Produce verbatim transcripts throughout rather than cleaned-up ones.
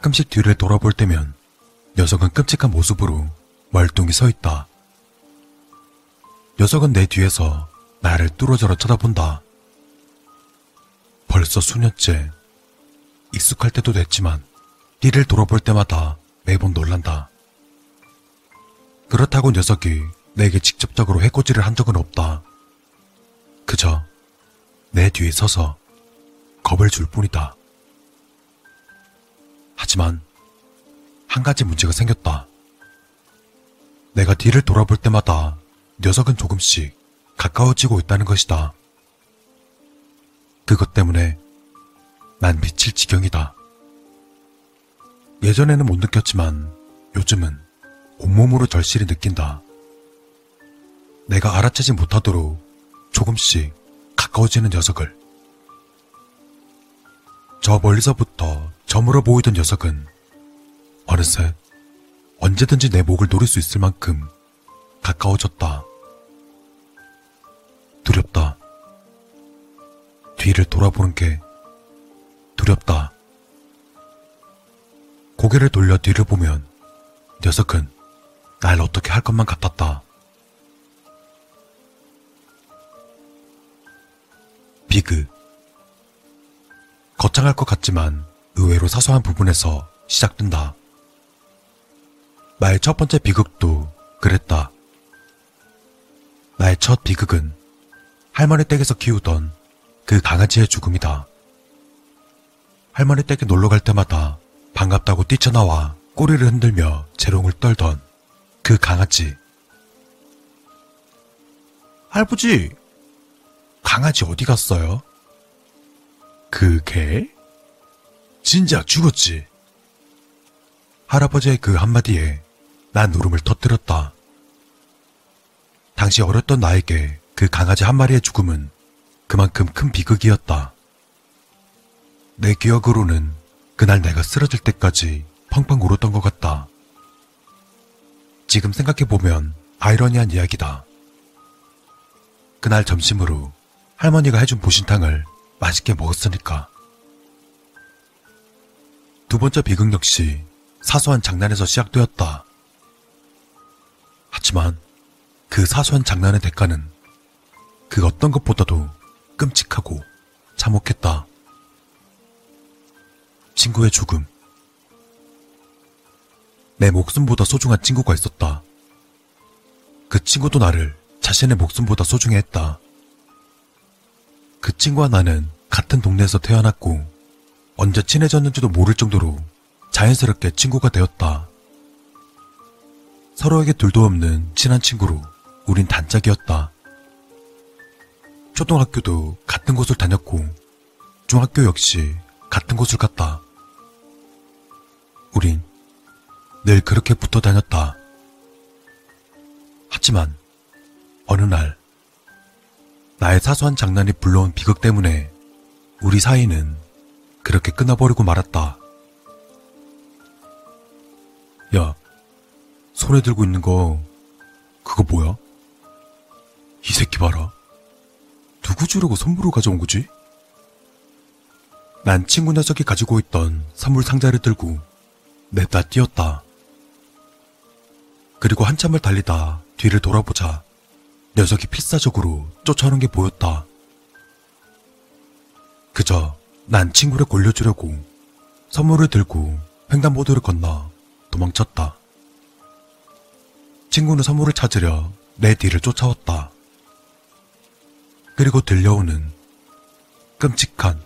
가끔씩 뒤를 돌아볼 때면 녀석은 끔찍한 모습으로 멀뚱히 서 있다. 녀석은 내 뒤에서 나를 뚫어져라 쳐다본다. 벌써 수년째, 익숙할 때도 됐지만 뒤를 돌아볼 때마다 매번 놀란다. 그렇다고 녀석이 내게 직접적으로 해코지를 한 적은 없다. 그저 내 뒤에 서서 겁을 줄 뿐이다. 하지만 한 가지 문제가 생겼다. 내가 뒤를 돌아볼 때마다 녀석은 조금씩 가까워지고 있다는 것이다. 그것 때문에 난 미칠 지경이다. 예전에는 못 느꼈지만 요즘은 온몸으로 절실히 느낀다. 내가 알아채지 못하도록 조금씩 가까워지는 녀석을. 저 멀리서부터 저물어 보이던 녀석은 어느새 언제든지 내 목을 노릴 수 있을 만큼 가까워졌다. 두렵다. 뒤를 돌아보는 게 두렵다. 고개를 돌려 뒤를 보면 녀석은 날 어떻게 할 것만 같았다. 비극. 거창할 것 같지만 의외로 사소한 부분에서 시작된다. 나의 첫 번째 비극도 그랬다. 나의 첫 비극은 할머니 댁에서 키우던 그 강아지의 죽음이다. 할머니 댁에 놀러 갈 때마다 반갑다고 뛰쳐나와 꼬리를 흔들며 재롱을 떨던 그 강아지. 할아버지, 강아지 어디 갔어요? 그 개? 진작 죽었지. 할아버지의 그 한마디에 난 울음을 터뜨렸다. 당시 어렸던 나에게 그 강아지 한 마리의 죽음은 그만큼 큰 비극이었다. 내 기억으로는 그날 내가 쓰러질 때까지 펑펑 울었던 것 같다. 지금 생각해보면 아이러니한 이야기다. 그날 점심으로 할머니가 해준 보신탕을 맛있게 먹었으니까. 두 번째 비극 역시 사소한 장난에서 시작되었다. 하지만 그 사소한 장난의 대가는 그 어떤 것보다도 끔찍하고 참혹했다. 친구의 죽음. 내 목숨보다 소중한 친구가 있었다. 그 친구도 나를 자신의 목숨보다 소중히 했다. 그 친구와 나는 같은 동네에서 태어났고 언제 친해졌는지도 모를 정도로 자연스럽게 친구가 되었다. 서로에게 둘도 없는 친한 친구로 우린 단짝이었다. 초등학교도 같은 곳을 다녔고 중학교 역시 같은 곳을 갔다. 우린 늘 그렇게 붙어 다녔다. 하지만 어느 날 나의 사소한 장난이 불러온 비극 때문에 우리 사이는 그렇게 끊어버리고 말았다. 야, 손에 들고 있는 거 그거 뭐야? 이 새끼 봐라. 누구 주려고 선물로 가져온 거지? 난 친구 녀석이 가지고 있던 선물 상자를 들고 냅다 뛰었다. 그리고 한참을 달리다 뒤를 돌아보자 녀석이 필사적으로 쫓아오는 게 보였다. 그저 난 친구를 골려주려고 선물을 들고 횡단보도를 건너 도망쳤다. 친구는 선물을 찾으려 내 뒤를 쫓아왔다. 그리고 들려오는 끔찍한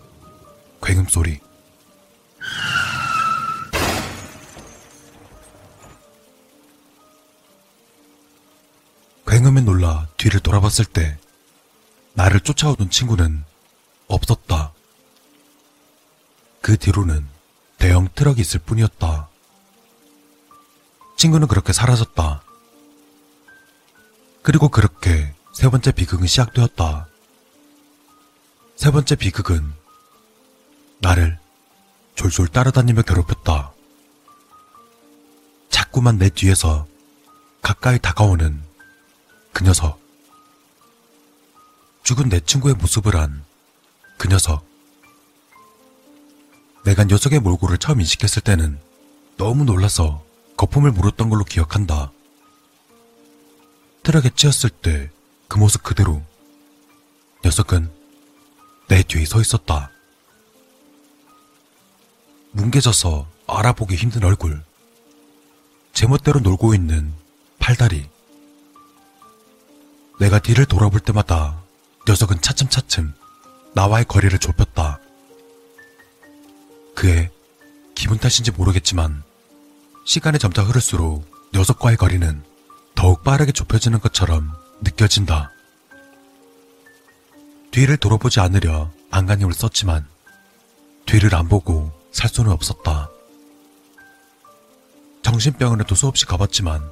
굉음 소리. 굉음에 놀라 뒤를 돌아봤을 때 나를 쫓아오던 친구는 없었다. 그 뒤로는 대형 트럭이 있을 뿐이었다. 친구는 그렇게 사라졌다. 그리고 그렇게 세 번째 비극은 시작되었다. 세 번째 비극은 나를 졸졸 따라다니며 괴롭혔다. 자꾸만 내 뒤에서 가까이 다가오는 그 녀석. 죽은 내 친구의 모습을 한 그 녀석. 내가 녀석의 몰골을 처음 인식했을 때는 너무 놀라서 거품을 물었던 걸로 기억한다. 트럭에 치였을 때 그 모습 그대로 녀석은 내 뒤에 서 있었다. 뭉개져서 알아보기 힘든 얼굴, 제멋대로 놀고 있는 팔다리. 내가 뒤를 돌아볼 때마다 녀석은 차츰차츰 나와의 거리를 좁혔다. 그의 기분 탓인지 모르겠지만 시간이 점차 흐를수록 녀석과의 거리는 더욱 빠르게 좁혀지는 것처럼 느껴진다. 뒤를 돌아보지 않으려 안간힘을 썼지만 뒤를 안 보고 살 수는 없었다. 정신병원에도 수없이 가봤지만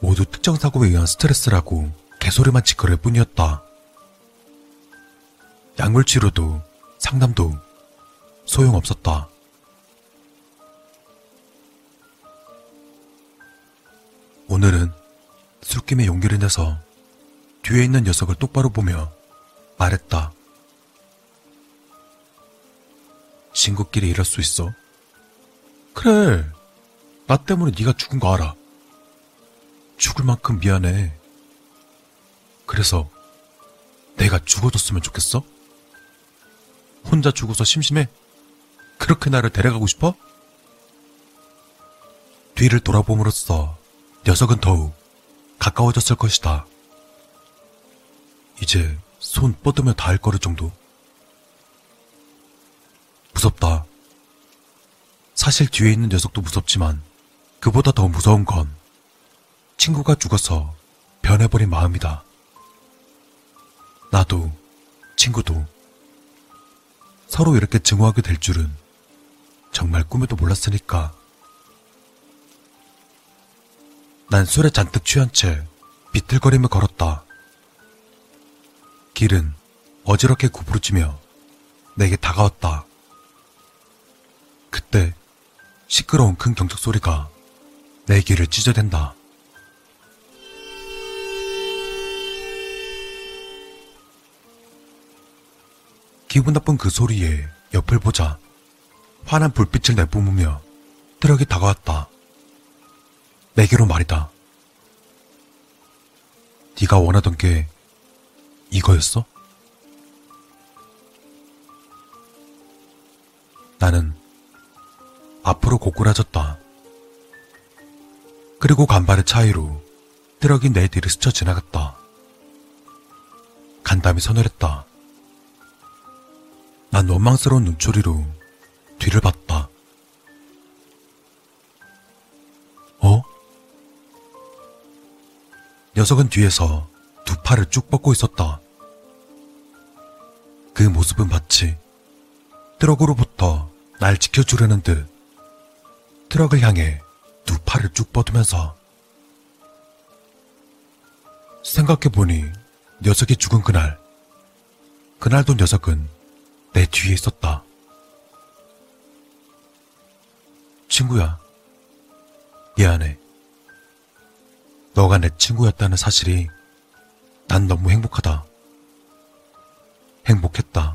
모두 특정 사고에 의한 스트레스라고 개소리만 짓거릴 뿐이었다. 약물치료도 상담도 소용없었다. 오늘은 술김에 용기를 내서 뒤에 있는 녀석을 똑바로 보며 말했다. 친구끼리 이럴 수 있어? 그래, 나 때문에 네가 죽은 거 알아. 죽을 만큼 미안해. 그래서 내가 죽어줬으면 좋겠어? 혼자 죽어서 심심해? 그렇게 나를 데려가고 싶어? 뒤를 돌아봄으로써 녀석은 더욱 가까워졌을 것이다. 이제 손 뻗으면 닿을 거리 정도. 무섭다. 사실 뒤에 있는 녀석도 무섭지만 그보다 더 무서운 건 친구가 죽어서 변해버린 마음이다. 나도 친구도 서로 이렇게 증오하게 될 줄은 정말 꿈에도 몰랐으니까. 난 술에 잔뜩 취한 채 비틀거리며 걸었다. 길은 어지럽게 구부러지며 내게 다가왔다. 그때 시끄러운 큰 경적 소리가 내 귀를 찢어댄다. 기분 나쁜 그 소리에 옆을 보자 환한 불빛을 내뿜으며 트럭이 다가왔다. 내게로 말이다. 네가 원하던 게 이거였어? 나는 앞으로 고꾸라졌다. 그리고 간발의 차이로 트럭이 내 뒤를 스쳐 지나갔다. 간담이 서늘했다. 난 원망스러운 눈초리로 뒤를 봤다. 어? 녀석은 뒤에서 두 팔을 쭉 뻗고 있었다. 그 모습은 마치 트럭으로부터 날 지켜주려는 듯 트럭을 향해 두 팔을 쭉 뻗으면서. 생각해보니 녀석이 죽은 그날, 그날도 녀석은 내 뒤에 있었다. 친구야, 미안해. 너가 내 친구였다는 사실이 난 너무 행복하다. 행복했다.